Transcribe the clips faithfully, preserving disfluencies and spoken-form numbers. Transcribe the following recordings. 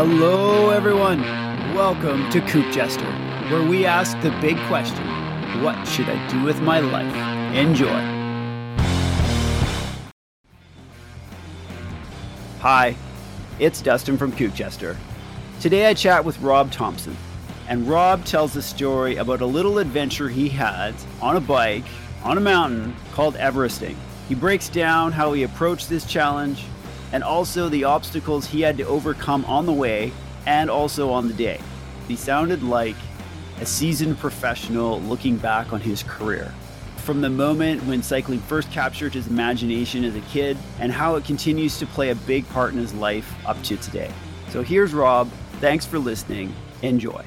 Hello everyone, welcome to Coop Chester, where we ask the big question, what should I do with my life? Enjoy. Hi, it's Dustin from Coop Chester. Today I chat with Rob Thompson, and Rob tells a story about a little adventure he had on a bike on a mountain called Everesting. He breaks down how he approached this challenge, and also the obstacles he had to overcome on the way and also on the day. He sounded like a seasoned professional looking back on his career. From the moment when cycling first captured his imagination as a kid and how it continues to play a big part in his life up to today. So here's Rob. Thanks for listening. Enjoy.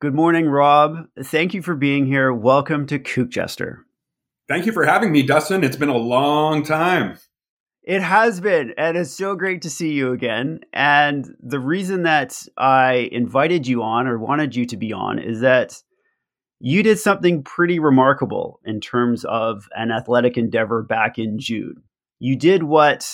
Good morning, Rob. Thank you for being here. Welcome to Coop Chester. Thank you for having me, Dustin. It's been a long time. It has been, and it's so great to see you again. And the reason that I invited you on or wanted you to be on is that you did something pretty remarkable in terms of an athletic endeavor back in June. You did what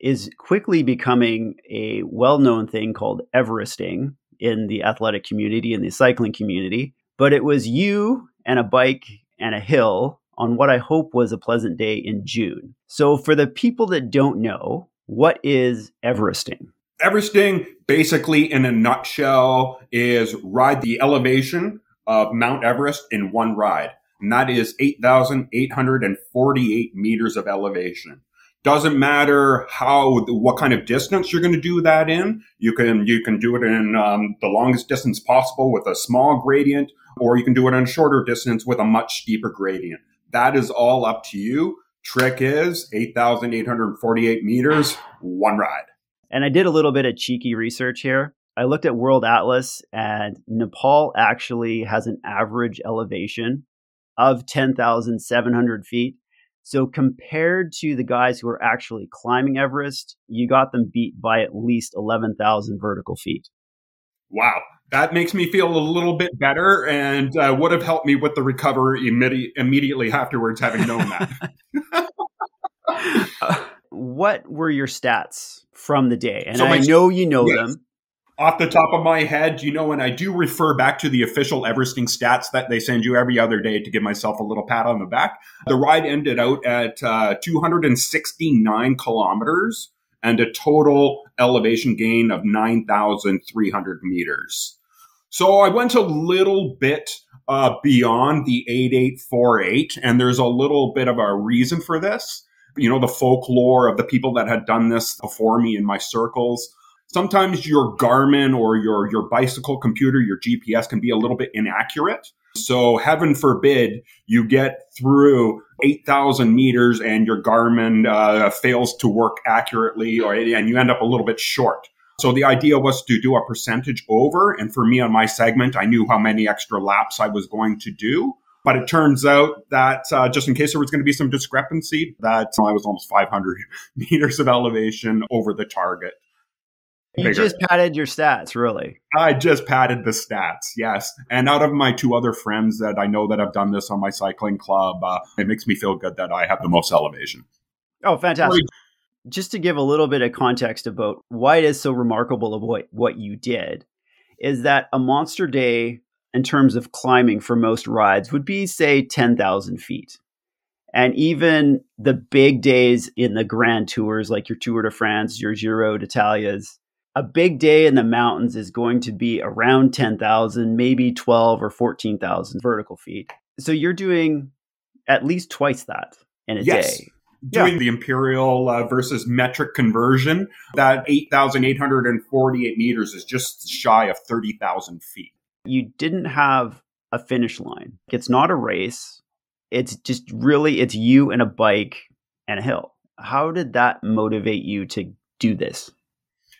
is quickly becoming a well-known thing called Everesting in the athletic community, in the cycling community. But it was you and a bike and a hill on what I hope was a pleasant day in June. So for the people that don't know, what is Everesting? Everesting, basically in a nutshell, is ride the elevation of Mount Everest in one ride. And that is eight thousand eight hundred forty-eight meters of elevation. Doesn't matter how, what kind of distance you're going to do that in. You can, you can do it in um, the longest distance possible with a small gradient, or you can do it on a shorter distance with a much steeper gradient. That is all up to you. Trick is eight thousand eight hundred forty-eight meters, one ride. And I did a little bit of cheeky research here. I looked at World Atlas, and Nepal actually has an average elevation of ten thousand seven hundred feet. So compared to the guys who are actually climbing Everest, you got them beat by at least eleven thousand vertical feet. Wow. That makes me feel a little bit better and uh, would have helped me with the recovery immedi- immediately afterwards, having known that. uh, what were your stats from the day? And so I my, know you know yes, them. Off the top of my head, you know, and I do refer back to the official Everesting stats that they send you every other day to give myself a little pat on the back. The ride ended out at uh, two hundred sixty-nine kilometers and a total elevation gain of nine thousand three hundred meters. So I went a little bit uh, beyond the eight eight four eight, and there's a little bit of a reason for this. You know, the folklore of the people that had done this before me in my circles. Sometimes your Garmin or your, your bicycle computer, your G P S can be a little bit inaccurate. So heaven forbid you get through eight thousand meters and your Garmin uh, fails to work accurately, or and you end up a little bit short. So the idea was to do a percentage over. And for me on my segment, I knew how many extra laps I was going to do. But it turns out that uh, just in case there was going to be some discrepancy, that I was almost five hundred meters of elevation over the target. You just padded your stats, really. I just padded the stats, yes. And out of my two other friends that I know that have done this on my cycling club, uh, it makes me feel good that I have the most elevation. Oh, fantastic. Right. Just to give a little bit of context about why it is so remarkable of what, what you did, is that a monster day in terms of climbing for most rides would be, say, ten thousand feet. And even the big days in the grand tours, like your Tour de France, your Giro d'Italia's, a big day in the mountains is going to be around ten thousand, maybe twelve or fourteen thousand vertical feet. So you're doing at least twice that in a yes. day. Doing yeah. the imperial uh, versus metric conversion, that eight thousand eight hundred forty-eight meters is just shy of thirty thousand feet. You didn't have a finish line. It's not a race. It's just really, it's you and a bike and a hill. How did that motivate you to do this?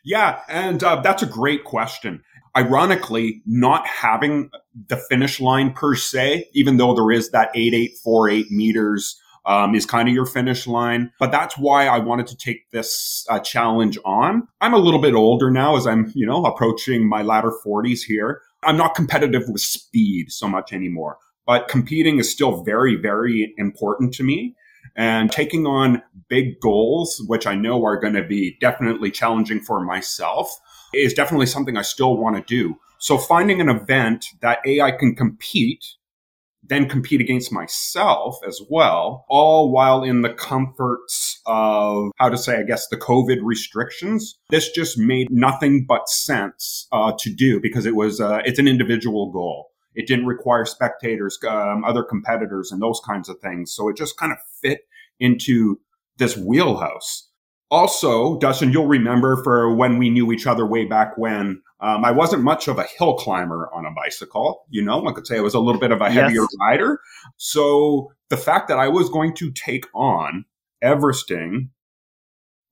Yeah, and uh, that's a great question. Ironically, not having the finish line per se, even though there is that eight eight four eight meters um, is kind of your finish line. But that's why I wanted to take this uh, challenge on. I'm a little bit older now as I'm, you know, approaching my latter forties here. I'm not competitive with speed so much anymore, but competing is still very, very important to me. And taking on big goals, which I know are going to be definitely challenging for myself, is definitely something I still want to do. So finding an event that A, I can compete, then compete against myself as well, all while in the comforts of, how to say, I guess, the COVID restrictions. This just made nothing but sense uh, to do because it was uh, it's an individual goal. It didn't require spectators, um, other competitors, and those kinds of things. So it just kind of fit into this wheelhouse. Also, Dustin, you'll remember for when we knew each other way back when, um, I wasn't much of a hill climber on a bicycle. You know, I could say I was a little bit of a heavier yes. rider. So the fact that I was going to take on Everesting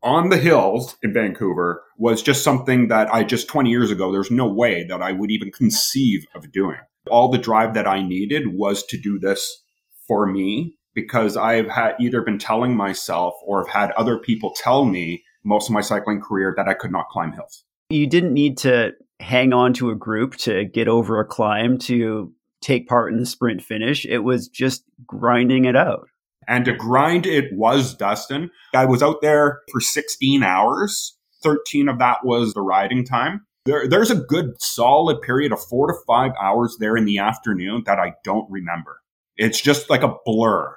on the hills in Vancouver was just something that I just twenty years ago, there's no way that I would even conceive of doing. All the drive that I needed was to do this for me. Because I've had either been telling myself or have had other people tell me most of my cycling career that I could not climb hills. You didn't need to hang on to a group to get over a climb to take part in the sprint finish. It was just grinding it out. And to grind it was, Dustin. I was out there for sixteen hours. thirteen of that was the riding time. There, there's a good solid period of four to five hours there in the afternoon that I don't remember. It's just like a blur.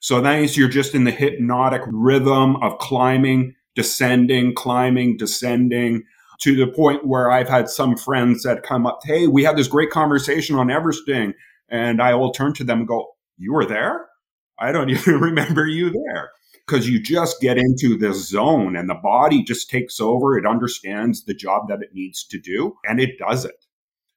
So nice, you're just in the hypnotic rhythm of climbing, descending, climbing, descending, to the point where I've had some friends that come up, hey, we had this great conversation on Everesting. And I will turn to them and go, you were there? I don't even remember you there. Because you just get into this zone and the body just takes over. It understands the job that it needs to do and it does it.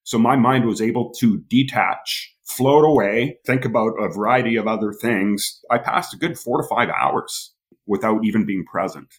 So my mind was able to detach, float away, think about a variety of other things. I passed a good four to five hours without even being present.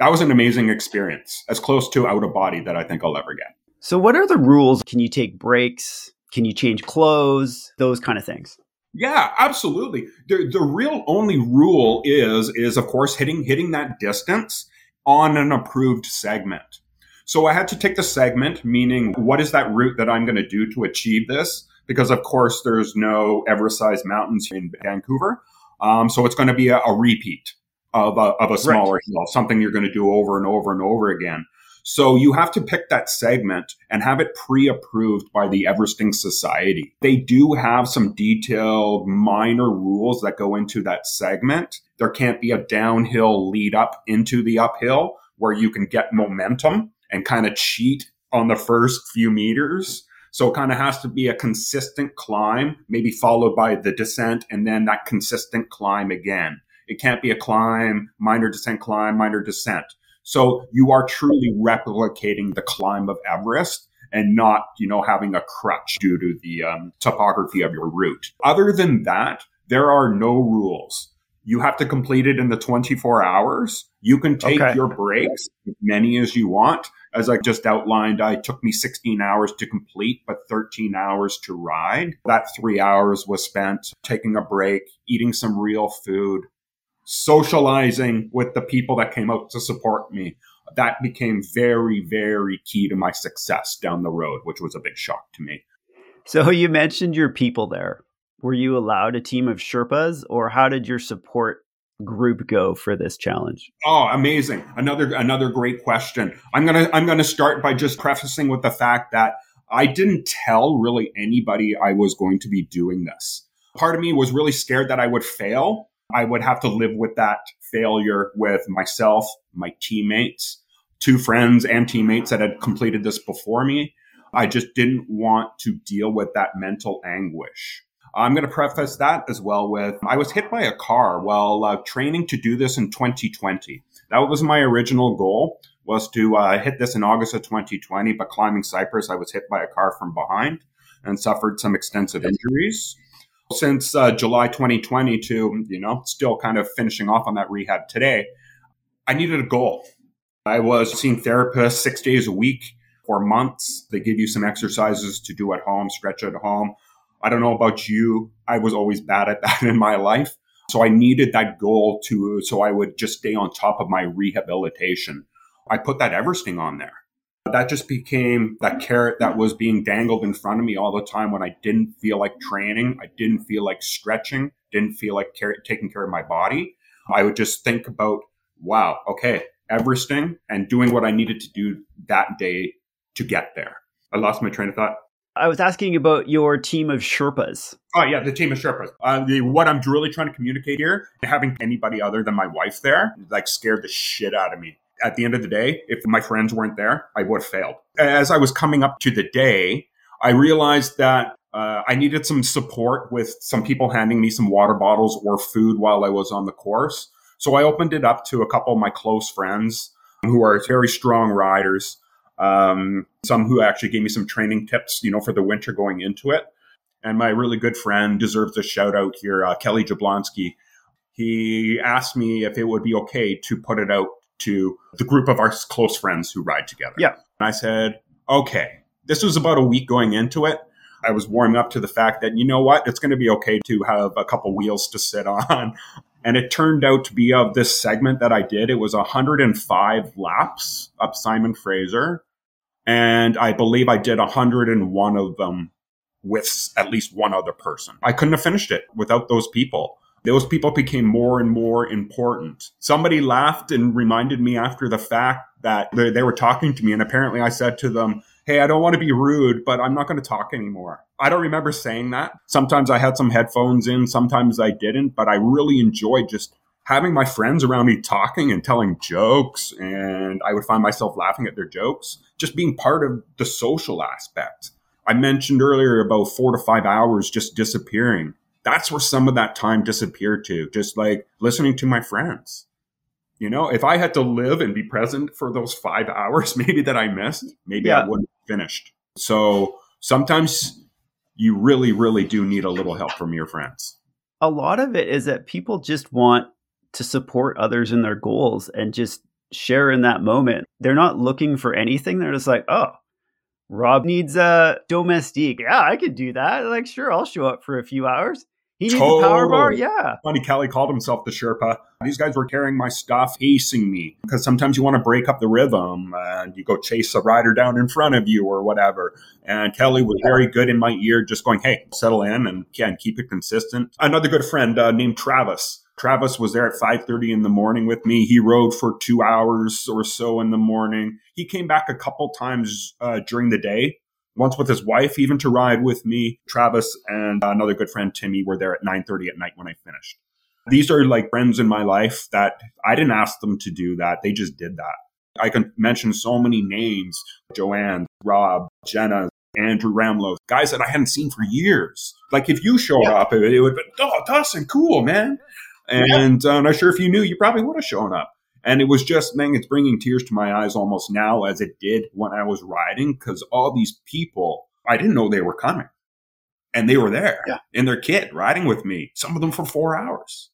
That was an amazing experience, as close to out of body that I think I'll ever get. So what are the rules? Can you take breaks? Can you change clothes? Those kind of things. Yeah, absolutely. The, the real only rule is, is of course, hitting hitting that distance on an approved segment. So I had to take the segment, meaning what is that route that I'm going to do to achieve this? Because, of course, there's no Everest-sized mountains in Vancouver. Um, so it's going to be a, a repeat of a, of a smaller right. hill, something you're going to do over and over and over again. So you have to pick that segment and have it pre-approved by the Everesting Society. They do have some detailed minor rules that go into that segment. There can't be a downhill lead up into the uphill where you can get momentum and kind of cheat on the first few meters. So it kind of has to be a consistent climb, maybe followed by the descent, and then that consistent climb again. It can't be a climb, minor descent, climb, minor descent. So you are truly replicating the climb of Everest and not, you know, having a crutch due to the um, topography of your route. Other than that, there are no rules. You have to complete it in the twenty-four hours. You can take okay. your breaks, as many as you want. As I just outlined, I took me sixteen hours to complete, but thirteen hours to ride. That three hours was spent taking a break, eating some real food, socializing with the people that came out to support me. That became very, very key to my success down the road, which was a big shock to me. So you mentioned your people there. Were you allowed a team of Sherpas, or how did your support group go for this challenge? Oh, amazing. Another another great question. I'm going to I'm going to start by just prefacing with the fact that I didn't tell really anybody I was going to be doing this. Part of me was really scared that I would fail. I would have to live with that failure with myself, my teammates, two friends and teammates that had completed this before me. I just didn't want to deal with that mental anguish. I'm going to preface that as well with, I was hit by a car while uh, training to do this in twenty twenty. That was my original goal, was to uh, hit this in August of twenty twenty, but climbing Cypress, I was hit by a car from behind and suffered some extensive injuries. Since uh, July twenty twenty-two, you know, still kind of finishing off on that rehab today, I needed a goal. I was seeing therapists six days a week for months. They give you some exercises to do at home, stretch at home. I don't know about you. I was always bad at that in my life. So I needed that goal to, so I would just stay on top of my rehabilitation. I put that Everesting on there. That just became that carrot that was being dangled in front of me all the time when I didn't feel like training. I didn't feel like stretching, didn't feel like care, taking care of my body. I would just think about, wow, okay, Everesting and doing what I needed to do that day to get there. I lost my train of thought. I was asking about your team of Sherpas. Oh, yeah, the team of Sherpas. Uh, the, what I'm really trying to communicate here, having anybody other than my wife there, like, scared the shit out of me. At the end of the day, if my friends weren't there, I would have failed. As I was coming up to the day, I realized that uh, I needed some support with some people handing me some water bottles or food while I was on the course. So I opened it up to a couple of my close friends who are very strong riders. Um, some who actually gave me some training tips, you know, for the winter going into it. And my really good friend deserves a shout out here, uh, Kelly Jablonski. He asked me if it would be okay to put it out to the group of our close friends who ride together. Yeah. And I said, okay. This was about a week going into it. I was warming up to the fact that, you know what, it's going to be okay to have a couple wheels to sit on. And it turned out to be of this segment that I did. It was one hundred five laps up Simon Fraser. And I believe I did one hundred one of them with at least one other person. I couldn't have finished it without those people. Those people became more and more important. Somebody laughed and reminded me after the fact that they, they were talking to me. And apparently I said to them, hey, I don't want to be rude, but I'm not going to talk anymore. I don't remember saying that. Sometimes I had some headphones in, sometimes I didn't, but I really enjoyed just having my friends around me talking and telling jokes, and I would find myself laughing at their jokes, just being part of the social aspect. I mentioned earlier about four to five hours just disappearing. That's where some of that time disappeared to, just like listening to my friends. You know, if I had to live and be present for those five hours maybe that I missed, maybe yeah. I wouldn't have finished. So sometimes you really, really do need a little help from your friends. A lot of it is that people just want to support others in their goals and just share in that moment. They're not looking for anything. They're just like, oh, Rob needs a domestique. Yeah, I could do that. Like, sure, I'll show up for a few hours. He needs totally. A power bar? Yeah. Funny, Kelly called himself the Sherpa. These guys were carrying my stuff, acing me. Because sometimes you want to break up the rhythm and you go chase a rider down in front of you or whatever. And Kelly was yeah. very good in my ear, just going, hey, settle in and, yeah, and keep it consistent. Another good friend uh, named Travis. Travis was there at five thirty in the morning with me. He rode for two hours or so in the morning. He came back a couple times uh, during the day. Once with his wife, even to ride with me. Travis and another good friend, Timmy, were there at nine thirty at night when I finished. These are like friends in my life that I didn't ask them to do that. They just did that. I can mention so many names. Joanne, Rob, Jenna, Andrew Ramlo. Guys that I hadn't seen for years. Like if you showed yeah. up, it, it would be, oh, Dawson, cool, man. And yeah. uh, I'm not sure if you knew, you probably would have shown up. And it was just, man, it's bringing tears to my eyes almost now as it did when I was riding, because all these people, I didn't know they were coming. And they were there yeah. in their kit riding with me, some of them for four hours.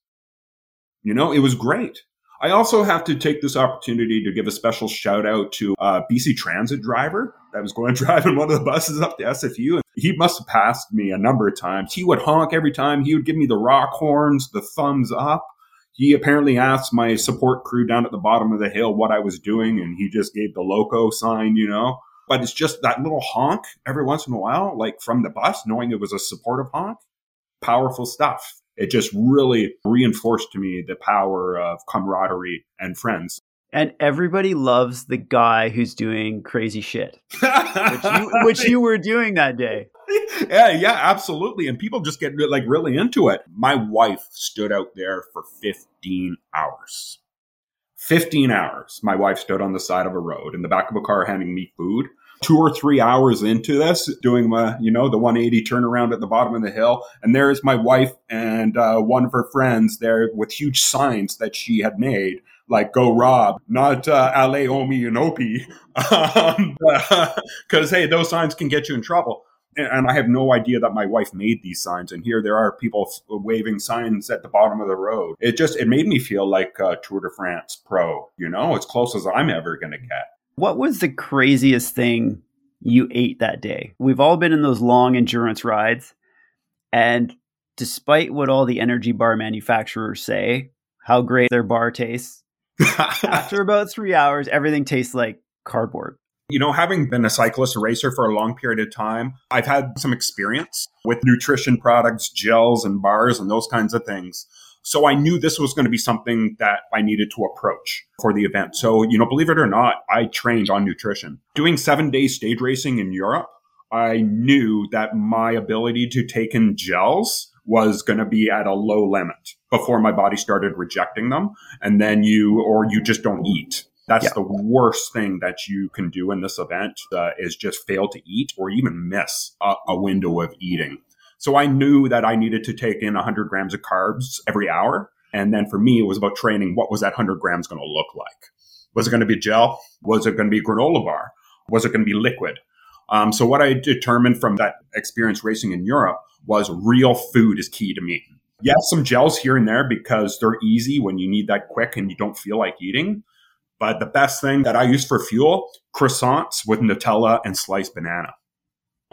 You know, it was great. I also have to take this opportunity to give a special shout out to a B C Transit driver that was going to drive in one of the buses up to S F U. And he must have passed me a number of times. He would honk every time. He would give me the rock horns, the thumbs up. He apparently asked my support crew down at the bottom of the hill what I was doing, and he just gave the loco sign, you know. But it's just that little honk every once in a while, like from the bus, knowing it was a supportive honk. Powerful stuff. It just really reinforced to me the power of camaraderie and friends. And everybody loves the guy who's doing crazy shit, which, you, which you were doing that day. Yeah, yeah, absolutely. And people just get like really into it. My wife stood out there for fifteen hours. fifteen hours. My wife stood on the side of a road in the back of a car handing me food. Two or three hours into this, doing my, you know, the one eighty turnaround at the bottom of the hill. And there is my wife and uh, one of her friends there with huge signs that she had made. Like, go Rob, not uh, Ale Omi and Opie. Because, hey, those signs can get you in trouble. And I have no idea that my wife made these signs. And here there are people waving signs at the bottom of the road. It just, it made me feel like a Tour de France pro, you know, as close as I'm ever going to get. What was the craziest thing you ate that day? We've all been in those long endurance rides. And despite what all the energy bar manufacturers say, how great their bar tastes, after about three hours, everything tastes like cardboard. You know, having been a cyclist, a racer for a long period of time, I've had some experience with nutrition products, gels and bars and those kinds of things. So I knew this was going to be something that I needed to approach for the event. So, you know, believe it or not, I trained on nutrition. Doing seven day stage racing in Europe, I knew that my ability to take in gels was going to be at a low limit before my body started rejecting them. And then you, or you just don't eat. That's yeah. the worst thing that you can do in this event uh, is just fail to eat or even miss a, a window of eating. So I knew that I needed to take in one hundred grams of carbs every hour. And then for me, it was about training. What was that one hundred grams going to look like? Was it going to be gel? Was it going to be a granola bar? Was it going to be liquid? Um, so what I determined from that experience racing in Europe was real food is key to me. Yes, some gels here and there because they're easy when you need that quick and you don't feel like eating. But the best thing that I used for fuel, croissants with Nutella and sliced banana.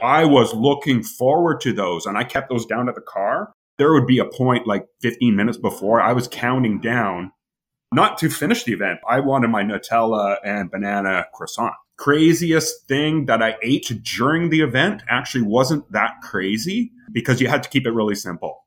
I was looking forward to those and I kept those down at the car. There would be a point like fifteen minutes before I was counting down, not to finish the event. I wanted my Nutella and banana croissant. Craziest thing that I ate during the event actually wasn't that crazy because you had to keep it really simple.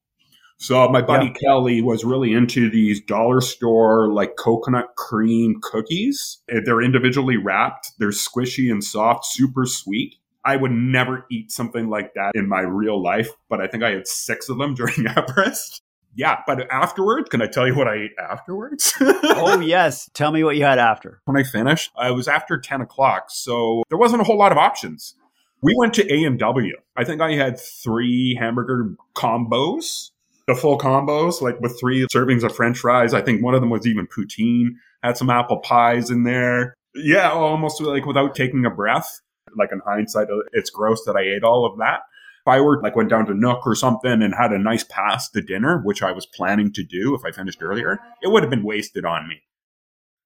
So my buddy yeah. Kelly was really into these dollar store like coconut cream cookies. They're individually wrapped. They're squishy and soft, super sweet. I would never eat something like that in my real life, but I think I had six of them during Everest. Yeah, but afterwards, can I tell you what I ate afterwards? Oh, yes. Tell me what you had after. When I finished, I was after ten o'clock, so there wasn't a whole lot of options. We went to A and W. I think I had three hamburger combos, the full combos, like with three servings of French fries. I think one of them was even poutine, had some apple pies in there. Yeah, almost like without taking a breath. Like in hindsight, it's gross that I ate all of that. If I were like went down to Nook or something and had a nice pass to dinner, which I was planning to do if I finished earlier, it would have been wasted on me.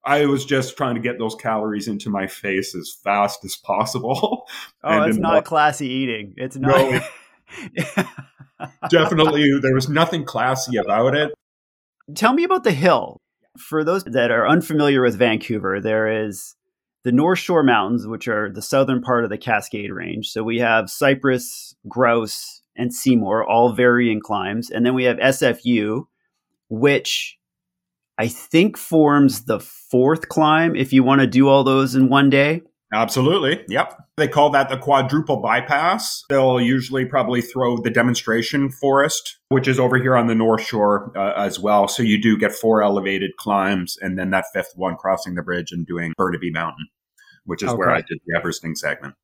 I was just trying to get those calories into my face as fast as possible. Oh, it's not what... classy eating. It's not. No, definitely, there was nothing classy about it. Tell me about the hill. For those that are unfamiliar with Vancouver, there is the North Shore Mountains, which are the southern part of the Cascade Range. So we have Cypress, Grouse, and Seymour, all varying climbs. And then we have S F U, which I think forms the fourth climb if you want to do all those in one day. Absolutely. Yep. They call that the quadruple bypass. They'll usually probably throw the demonstration forest, which is over here on the North Shore uh, as well. So you do get four elevated climbs and then that fifth one crossing the bridge and doing Burnaby Mountain, which is okay. where I did the Everesting segment.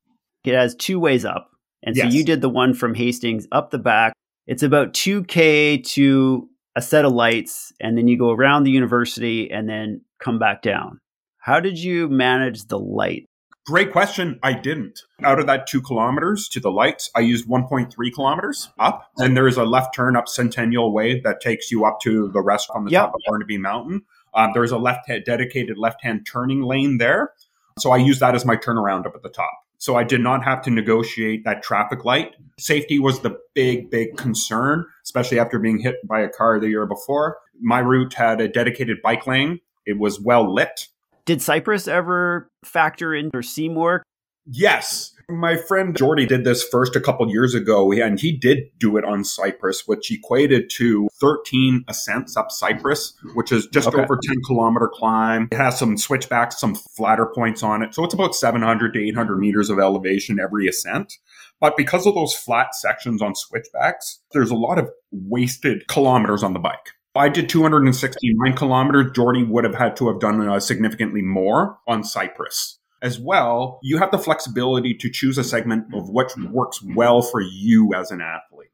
It has two ways up. And yes. so you did the one from Hastings up the back. It's about two K to a set of lights. And then you go around the university and then come back down. How did you manage the light? Great question. I didn't. Out of that two kilometers to the lights, I used one point three kilometers up. And there is a left turn up Centennial Way that takes you up to the rest on the yep. top of Burnaby Mountain. Um, there's a left dedicated left-hand turning lane there. So I use that as my turnaround up at the top. So I did not have to negotiate that traffic light. Safety was the big, big concern, especially after being hit by a car the year before. My route had a dedicated bike lane. It was well lit. Did Cypress ever factor into Seymour? Yes. My friend Jordy did this first a couple years ago, and he did do it on Cypress, which equated to thirteen ascents up Cypress, which is just okay. over ten kilometer climb. It has some switchbacks, some flatter points on it. So it's about seven hundred to eight hundred meters of elevation every ascent. But because of those flat sections on switchbacks, there's a lot of wasted kilometers on the bike. I did two hundred sixty-nine kilometers. Jordy would have had to have done uh, significantly more on Cypress. As well, you have the flexibility to choose a segment of what works well for you as an athlete.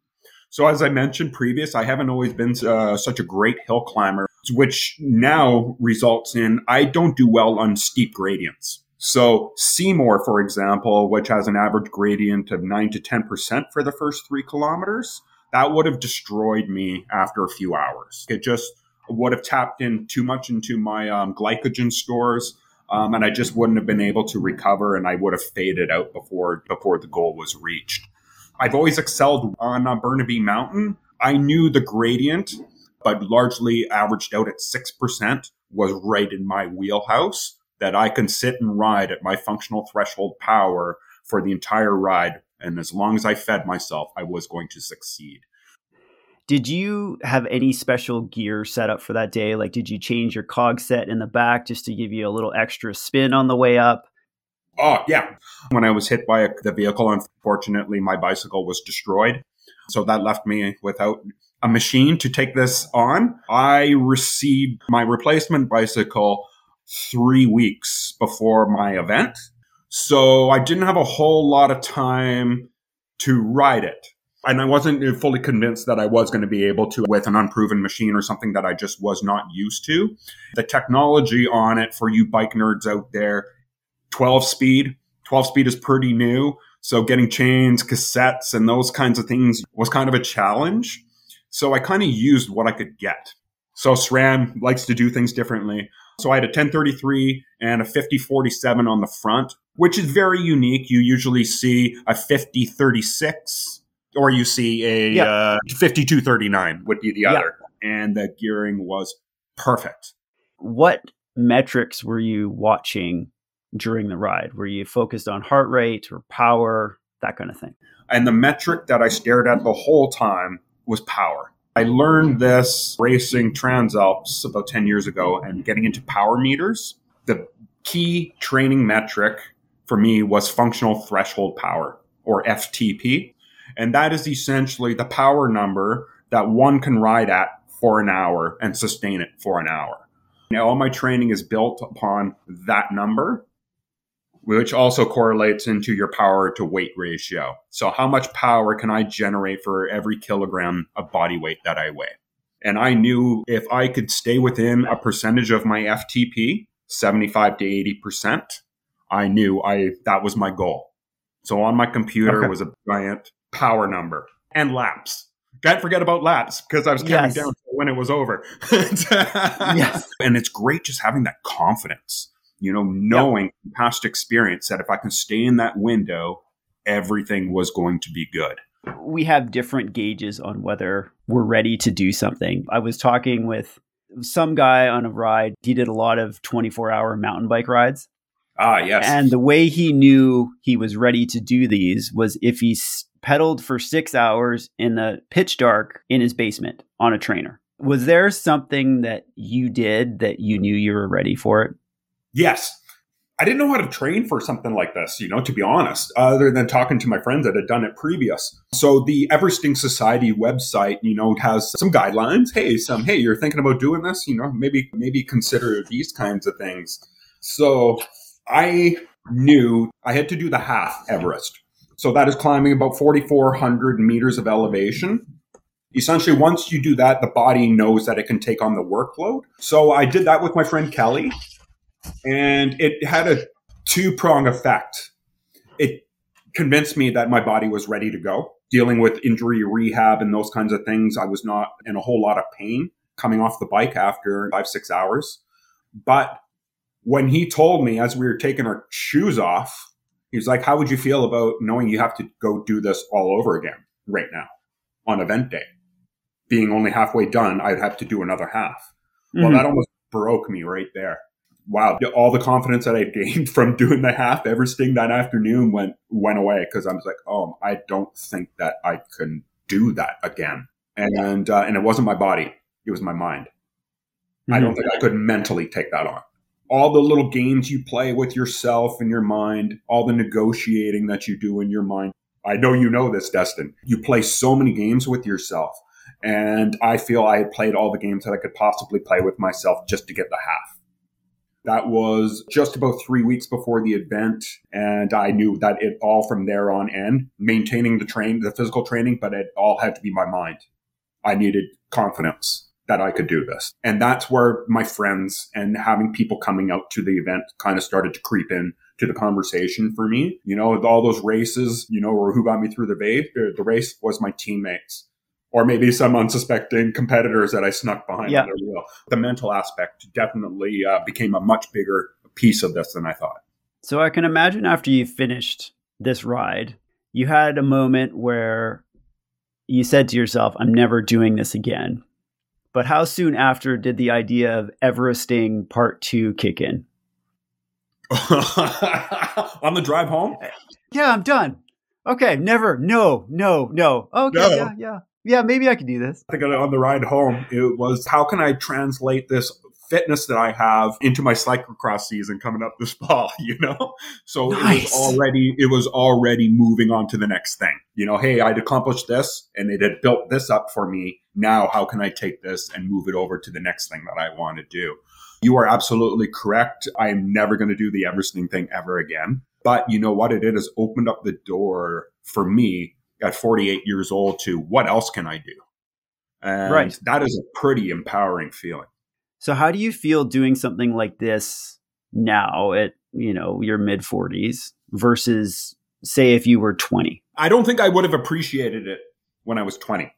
So as I mentioned previous, I haven't always been uh, such a great hill climber, which now results in I don't do well on steep gradients. So Seymour, for example, which has an average gradient of nine to ten percent for the first three kilometers, that would have destroyed me after a few hours. It just would have tapped in too much into my um, glycogen stores, um, and I just wouldn't have been able to recover, and I would have faded out before before the goal was reached. I've always excelled on uh, Burnaby Mountain. I knew the gradient, but largely averaged out at six percent was right in my wheelhouse that I can sit and ride at my functional threshold power for the entire ride. And as long as I fed myself, I was going to succeed. Did you have any special gear set up for that day? Like, did you change your cog set in the back just to give you a little extra spin on the way up? Oh, yeah. When I was hit by a, the vehicle, unfortunately, my bicycle was destroyed. So that left me without a machine to take this on. I received my replacement bicycle three weeks before my event. So I didn't have a whole lot of time to ride it. And I wasn't fully convinced that I was going to be able to with an unproven machine or something that I just was not used to. The technology on it, for you bike nerds out there, twelve speed. twelve speed is pretty new. So getting chains, cassettes, and those kinds of things was kind of a challenge. So I kind of used what I could get. So SRAM likes to do things differently. So I had a ten thirty-three and a fifty forty-seven on the front, which is very unique. You usually see a fifty thirty-six. Or you see a yeah. uh, fifty-two thirty-nine would be the other. Yeah. And the gearing was perfect. What metrics were you watching during the ride? Were you focused on heart rate or power, that kind of thing? And the metric that I stared at the whole time was power. I learned this racing Trans Alps about ten years ago and getting into power meters. The key training metric for me was functional threshold power, or F T P. And that is essentially the power number that one can ride at for an hour and sustain it for an hour. Now, all my training is built upon that number, which also correlates into your power to weight ratio. So how much power can I generate for every kilogram of body weight that I weigh? And I knew if I could stay within a percentage of my F T P, seventy-five to eighty percent, I knew I that was my goal. So on my computer okay. was a giant power number and laps. Can't forget about laps because I was counting yes. down when it was over. yes. And it's great just having that confidence, you know, knowing yep. past experience that if I can stay in that window, everything was going to be good. We have different gauges on whether we're ready to do something. I was talking with some guy on a ride. He did a lot of twenty-four hour mountain bike rides. Ah, yes. And the way he knew he was ready to do these was if he pedaled for six hours in the pitch dark in his basement on a trainer. Was there something that you did that you knew you were ready for it? Yes. I didn't know how to train for something like this, you know, to be honest, other than talking to my friends that had done it previous. So the Everesting Society website, you know, has some guidelines. Hey, some, hey, you're thinking about doing this, you know, maybe, maybe consider these kinds of things. So I knew I had to do the half Everest. So that is climbing about forty-four hundred meters of elevation. Essentially, once you do that, the body knows that it can take on the workload. So I did that with my friend Kelly, and it had a two-prong effect. It convinced me that my body was ready to go. Dealing with injury rehab and those kinds of things, I was not in a whole lot of pain coming off the bike after five, six hours. But when he told me as we were taking our shoes off, he was like, how would you feel about knowing you have to go do this all over again right now on event day? Being only halfway done, I'd have to do another half. Mm-hmm. Well, that almost broke me right there. Wow. All the confidence that I gained from doing the half Everesting that afternoon went went away because I was like, oh, I don't think that I can do that again. And, uh, and it wasn't my body. It was my mind. Mm-hmm. I don't think I could mentally take that on. All the little games you play with yourself and your mind, all the negotiating that you do in your mind. I know you know this, Destin. You play so many games with yourself. And I feel I had played all the games that I could possibly play with myself just to get the half. That was just about three weeks before the event. And I knew that it all from there on end, maintaining the train, the physical training, but it all had to be my mind. I needed confidence that I could do this. And that's where my friends and having people coming out to the event kind of started to creep in to the conversation for me. You know, all those races, you know, or who got me through the, va- the race was my teammates or maybe some unsuspecting competitors that I snuck behind. Yeah. The wheel. The mental aspect definitely uh, became a much bigger piece of this than I thought. So I can imagine after you finished this ride, you had a moment where you said to yourself, I'm never doing this again. But how soon after did the idea of Everesting part two kick in? On the drive home? Yeah, I'm done. Okay, never. No, no, no. Okay, no. yeah, yeah. yeah, maybe I could do this. I think on the ride home, it was, how can I translate this fitness that I have into my cyclocross season coming up this fall, you know? So nice. It was already, it was already moving on to the next thing. You know, hey, I'd accomplished this and it had built this up for me. Now, how can I take this and move it over to the next thing that I want to do? You are absolutely correct. I am never going to do the Everesting thing ever again. But you know what it did is opened up the door for me at forty-eight years old to what else can I do? And right. that is a pretty empowering feeling. So how do you feel doing something like this now at, you know, your mid forties versus say if you were twenty? I don't think I would have appreciated it when I was twenty.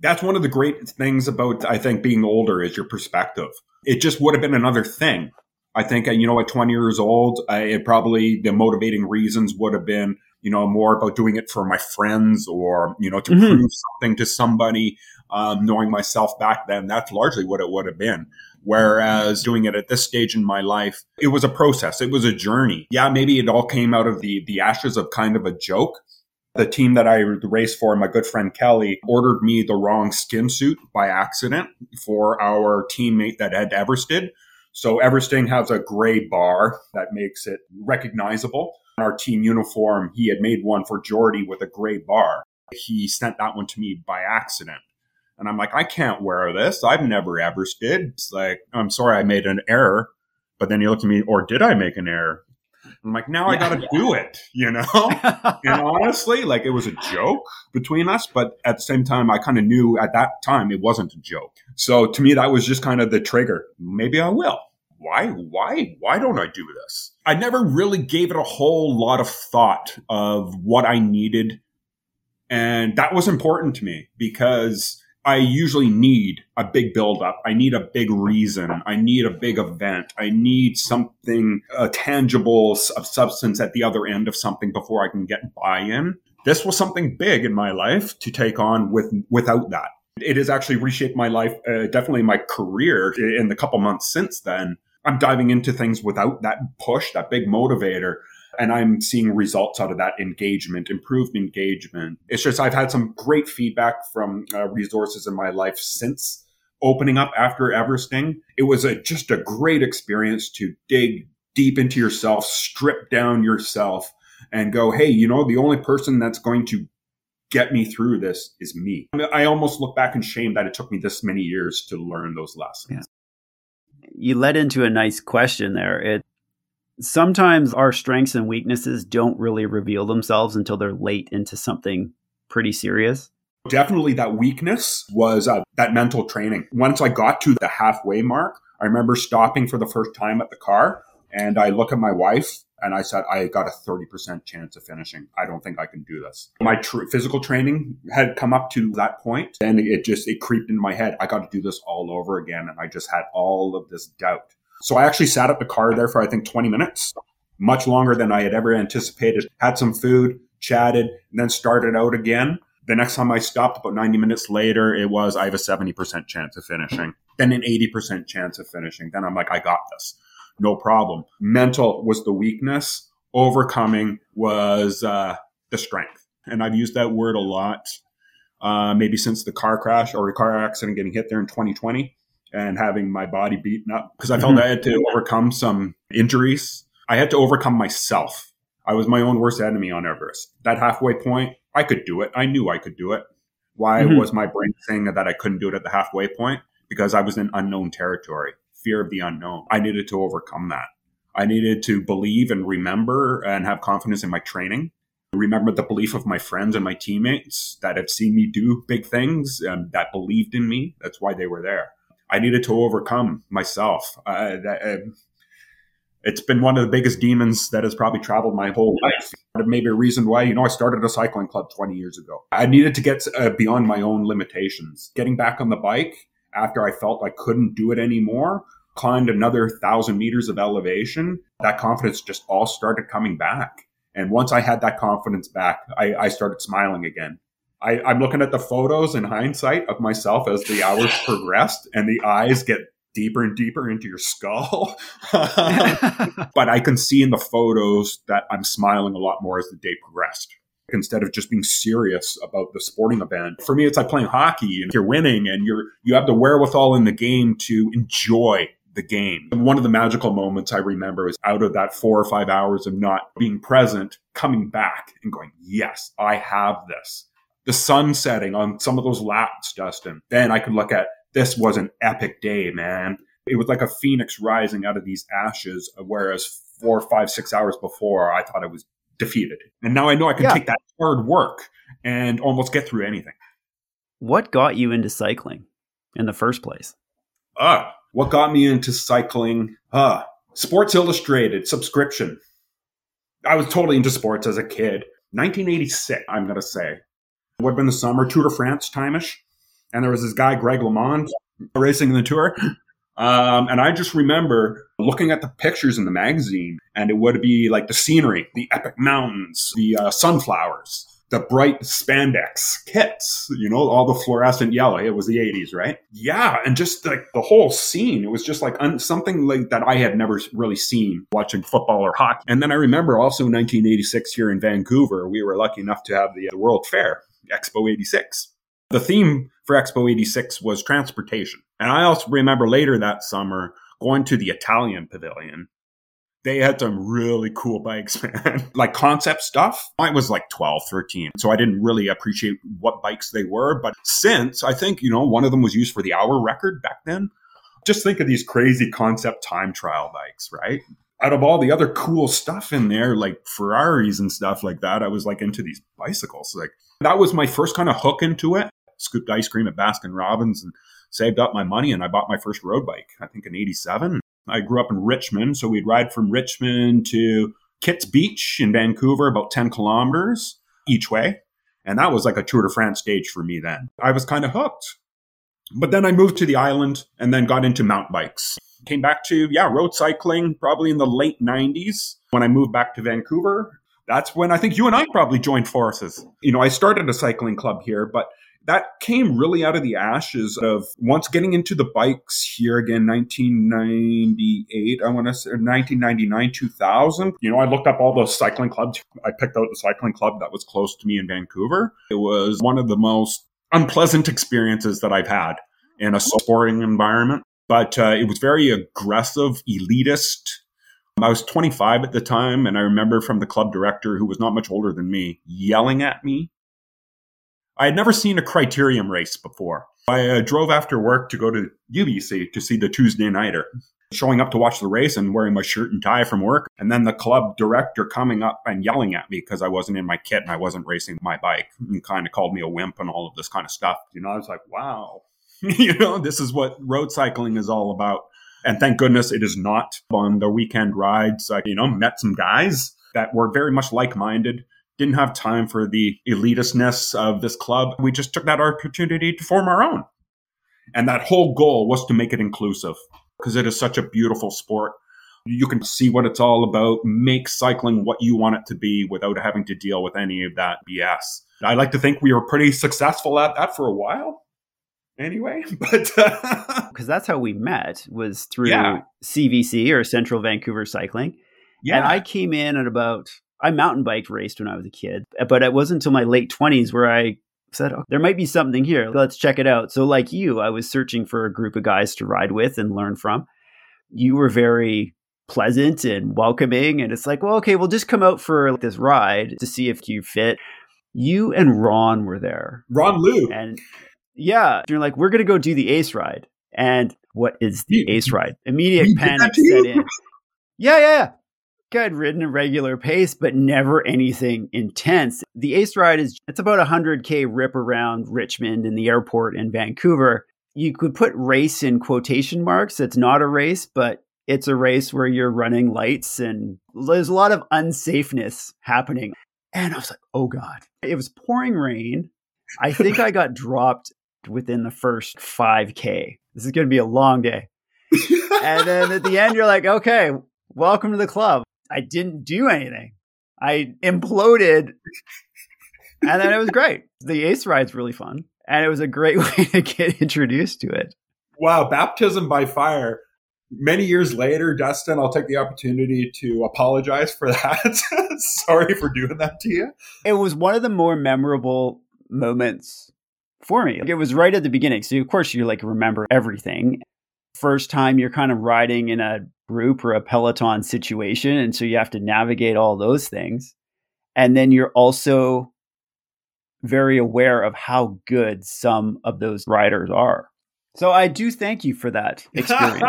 That's one of the great things about, I think, being older is your perspective. It just would have been another thing. I think, you know, at twenty years old, I, it probably the motivating reasons would have been, you know, more about doing it for my friends or, you know, to mm-hmm. prove something to somebody. Um, knowing myself back then, that's largely what it would have been. Whereas doing it at this stage in my life, it was a process. It was a journey. Yeah, maybe it all came out of the the ashes of kind of a joke. The team that I raced for, my good friend Kelly, ordered me the wrong skin suit by accident for our teammate that had Everested. So Everesting has a gray bar that makes it recognizable. Our team uniform, he had made one for Jordy with a gray bar. He sent that one to me by accident. And I'm like, I can't wear this. I've never Everested. It's like, I'm sorry, I made an error. But then you look at me, or did I make an error? I'm like, now yeah, I got to yeah. do it, you know? And honestly, like it was a joke between us. But at the same time, I kind of knew at that time it wasn't a joke. So to me, that was just kind of the trigger. Maybe I will. Why, why, why don't I do this? I never really gave it a whole lot of thought of what I needed. And that was important to me because I usually need a big buildup. I need a big reason. I need a big event. I need something, a tangible of substance at the other end of something before I can get buy-in. This was something big in my life to take on with without that. It has actually reshaped my life, uh, definitely my career in the couple months since then. I'm diving into things without that push, that big motivator. And I'm seeing results out of that engagement, improved engagement. It's just I've had some great feedback from uh, resources in my life since opening up after Everesting. It was a, just a great experience to dig deep into yourself, strip down yourself and go, hey, you know, the only person that's going to get me through this is me. I mean, I almost look back in shame that it took me this many years to learn those lessons. Yeah. You led into a nice question there. It Sometimes our strengths and weaknesses don't really reveal themselves until they're late into something pretty serious. Definitely that weakness was uh, that mental training. Once I got to the halfway mark, I remember stopping for the first time at the car and I look at my wife and I said, I got a thirty percent chance of finishing. I don't think I can do this. My tr- physical training had come up to that point and it just, it creeped into my head. I got to do this all over again. And I just had all of this doubt. So I actually sat at the car there for, I think, twenty minutes, much longer than I had ever anticipated. Had some food, chatted, and then started out again. The next time I stopped, about ninety minutes later, it was, I have a seventy percent chance of finishing, then an eighty percent chance of finishing. Then I'm like, I got this. No problem. Mental was the weakness. Overcoming was uh, the strength. And I've used that word a lot, uh, maybe since the car crash or car accident, getting hit there in twenty twenty. And having my body beaten up because I felt mm-hmm. I had to overcome some injuries. I had to overcome myself. I was my own worst enemy on Everest. That halfway point, I could do it. I knew I could do it. Why mm-hmm. was my brain saying that I couldn't do it at the halfway point? Because I was in unknown territory, fear of the unknown. I needed to overcome that. I needed to believe and remember and have confidence in my training. Remember the belief of my friends and my teammates that have seen me do big things and that believed in me. That's why they were there. I needed to overcome myself. Uh, that, uh, it's been one of the biggest demons that has probably traveled my whole life. Maybe a reason why, you know, I started a cycling club twenty years ago. I needed to get uh, beyond my own limitations. Getting back on the bike after I felt I couldn't do it anymore, climbed another thousand meters of elevation. That confidence just all started coming back. And once I had that confidence back, I, I started smiling again. I, I'm looking at the photos in hindsight of myself as the hours progressed and the eyes get deeper and deeper into your skull. But I can see in the photos that I'm smiling a lot more as the day progressed. instead of just being serious about the sporting event. For me, it's like playing hockey, and you're winning and you're you have the wherewithal in the game to enjoy the game. One of the magical moments I remember is out of that four or five hours of not being present, coming back and going, yes, I have this. The sun setting on some of those laps, Dustin. Then I could look at, this was an epic day, man. It was like a phoenix rising out of these ashes, whereas four, five, six hours before, I thought I was defeated. And now I know I can yeah. take that hard work and almost get through anything. What got you into cycling in the first place? Uh, what got me into cycling? Uh, Sports Illustrated subscription. I was totally into sports as a kid. nineteen eighty-six, I'm going to say. It would have been the summer, Tour de France time-ish. And there was this guy, Greg LeMond, racing in the Tour. Um, and I just remember looking at the pictures in the magazine, and it would be like the scenery, the epic mountains, the uh, sunflowers, the bright spandex kits, you know, all the fluorescent yellow. It was the eighties, right? Yeah. And just like the whole scene, it was just like un- something like that I had never really seen watching football or hockey. And then I remember also nineteen eighty-six here in Vancouver, we were lucky enough to have the, the World Fair, Expo eighty-six. The theme for Expo eighty-six was transportation. And I also remember later that summer going to the Italian Pavilion. They had some really cool bikes, man. Like concept stuff. I was like twelve, thirteen. So I didn't really appreciate what bikes they were. But since, I think, you know, one of them was used for the hour record back then. Just think of these crazy concept time trial bikes, right? Out of all the other cool stuff in there, like Ferraris and stuff like that, I was like into these bicycles. Like that was my first kind of hook into it. Scooped ice cream at Baskin Robbins and saved up my money, and I bought my first road bike, I think in eighty-seven. I grew up in Richmond, so we'd ride from Richmond to Kits Beach in Vancouver, about ten kilometers each way. And that was like a Tour de France stage for me then. I was kind of hooked. But then I moved to the island and then got into mountain bikes. Came back to, yeah, road cycling probably in the late nineties when I moved back to Vancouver. That's when I think you and I probably joined forces. You know, I started a cycling club here, but that came really out of the ashes of once getting into the bikes here again, nineteen ninety-eight, I want to say, nineteen ninety-nine, two thousand. You know, I looked up all those cycling clubs. I picked out the cycling club that was close to me in Vancouver. It was one of the most unpleasant experiences that I've had in a sporting environment, but uh, it was very aggressive, elitist. I was twenty-five at the time, and I remember from the club director, who was not much older than me, yelling at me. I had never seen a criterium race before. I uh, drove after work to go to U B C to see the Tuesday nighter, showing up to watch the race and wearing my shirt and tie from work. And then the club director coming up and yelling at me because I wasn't in my kit and I wasn't racing my bike, and kind of called me a wimp and all of this kind of stuff. You know, I was like, wow, you know, this is what road cycling is all about. And thank goodness it is not. On the weekend rides, I, you know, met some guys that were very much like-minded. Didn't have time for the elitistness of this club. We just took that opportunity to form our own. And that whole goal was to make it inclusive because it is such a beautiful sport. You can see what it's all about, make cycling what you want it to be without having to deal with any of that B S. I like to think we were pretty successful at that for a while anyway. But because that's how we met, was through yeah. C V C or Central Vancouver Cycling. Yeah. And I came in at about... I mountain bike raced when I was a kid, but it wasn't until my late twenties where I said, oh, there might be something here. Let's check it out. So like you, I was searching for a group of guys to ride with and learn from. You were very pleasant and welcoming. And it's like, well, okay, we'll just come out for this ride to see if you fit. You and Ron were there. Ron Liu. And yeah, you're like, we're going to go do the Ace Ride. And what is the Ace Ride? Immediate panic set in. Yeah, yeah, yeah. I'd ridden a regular pace, but never anything intense. The Ace Ride is it's about a one hundred K rip around Richmond and the airport in Vancouver. You could put race in quotation marks. It's not a race, but it's a race where you're running lights and there's a lot of unsafeness happening. And I was like, oh God, it was pouring rain. I think I got dropped within the first five K. This is going to be a long day. And then at the end, you're like, okay, welcome to the club. I didn't do anything. I imploded. And then it was great. The Ace Ride's really fun. And it was a great way to get introduced to it. Wow. Baptism by fire. Many years later, Dustin, I'll take the opportunity to apologize for that. Sorry for doing that to you. It was one of the more memorable moments for me. It was right at the beginning. So, of course, you like remember everything. First time you're kind of riding in a group or a peloton situation. And so you have to navigate all those things. And then you're also very aware of how good some of those riders are. So I do thank you for that experience.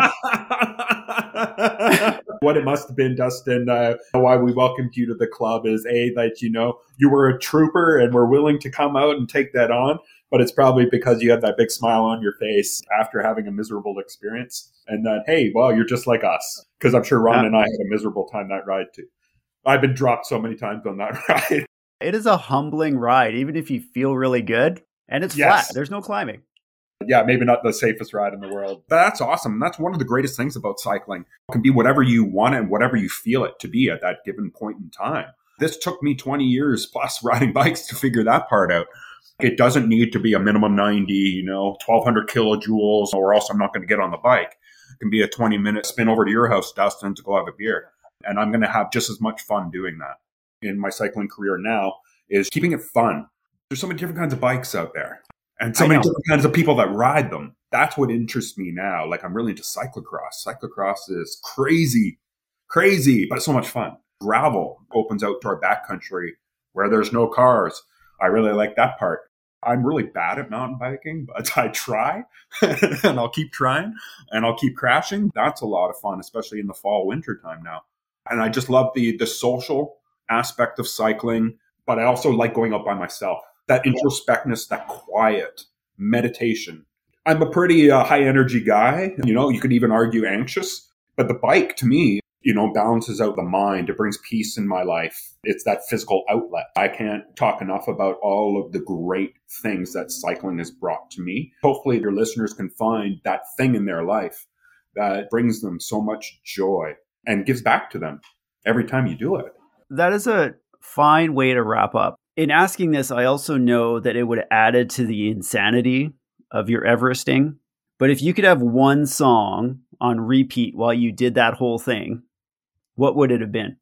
What it must have been, Dustin, uh, why we welcomed you to the club is A, that, you know, you were a trooper and were willing to come out and take that on. But it's probably because you had that big smile on your face after having a miserable experience. And that, hey, well, you're just like us. Because I'm sure Ron yeah. and I had a miserable time that ride too. I've been dropped so many times on that ride. It is a humbling ride, even if you feel really good. And it's yes. flat. There's no climbing. Yeah, maybe not the safest ride in the world. That's awesome. That's one of the greatest things about cycling. It can be whatever you want and whatever you feel it to be at that given point in time. This took me twenty years plus riding bikes to figure that part out. It doesn't need to be a minimum ninety, you know, twelve hundred kilojoules, or else I'm not going to get on the bike. It can be a twenty minute spin over to your house, Dustin, to go have a beer. And I'm going to have just as much fun doing that in my cycling career now is keeping it fun. There's so many different kinds of bikes out there. And so many different kinds of people that ride them. That's what interests me now. Like, I'm really into cyclocross. Cyclocross is crazy, crazy, but so much fun. Gravel opens out to our backcountry where there's no cars. I really like that part. I'm really bad at mountain biking, but I try and I'll keep trying and I'll keep crashing. That's a lot of fun, especially in the fall, winter time now. And I just love the the social aspect of cycling, but I also like going out by myself. That introspectiveness, that quiet meditation. I'm a pretty uh, high energy guy. You know, you could even argue anxious, but the bike to me, you know, balances out the mind. It brings peace in my life. It's that physical outlet. I can't talk enough about all of the great things that cycling has brought to me. Hopefully your listeners can find that thing in their life that brings them so much joy and gives back to them every time you do it. That is a fine way to wrap up. In asking this, I also know that it would have added to the insanity of your Everesting. But if you could have one song on repeat while you did that whole thing, what would it have been?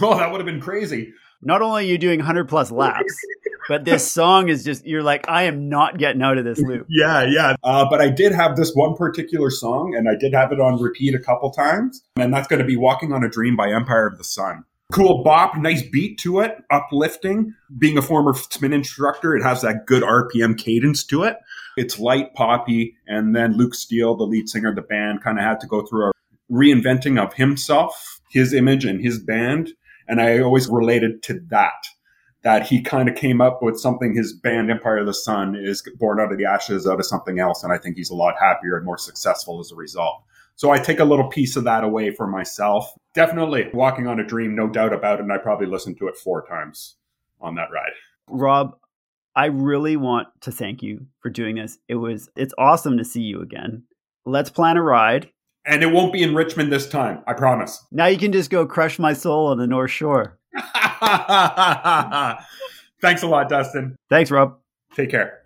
Oh, that would have been crazy. Not only are you doing one hundred plus laps, but this song is just, you're like, I am not getting out of this loop. Yeah, yeah. Uh, but I did have this one particular song, and I did have it on repeat a couple times. And that's going to be Walking on a Dream by Empire of the Sun. Cool bop, nice beat to it, uplifting. Being a former spin instructor, it has that good R P M cadence to it. It's light, poppy, and then Luke Steele, the lead singer of the band, kind of had to go through a reinventing of himself, his image, and his band. And I always related to that, that he kind of came up with something. His band, Empire of the Sun, is born out of the ashes, out of something else, and I think he's a lot happier and more successful as a result. So I take a little piece of that away for myself. Definitely Walking on a Dream, no doubt about it. And I probably listened to it four times on that ride. Rob, I really want to thank you for doing this. It was, it's awesome to see you again. Let's plan a ride. And it won't be in Richmond this time. I promise. Now you can just go crush my soul on the North Shore. Thanks a lot, Dustin. Thanks, Rob. Take care.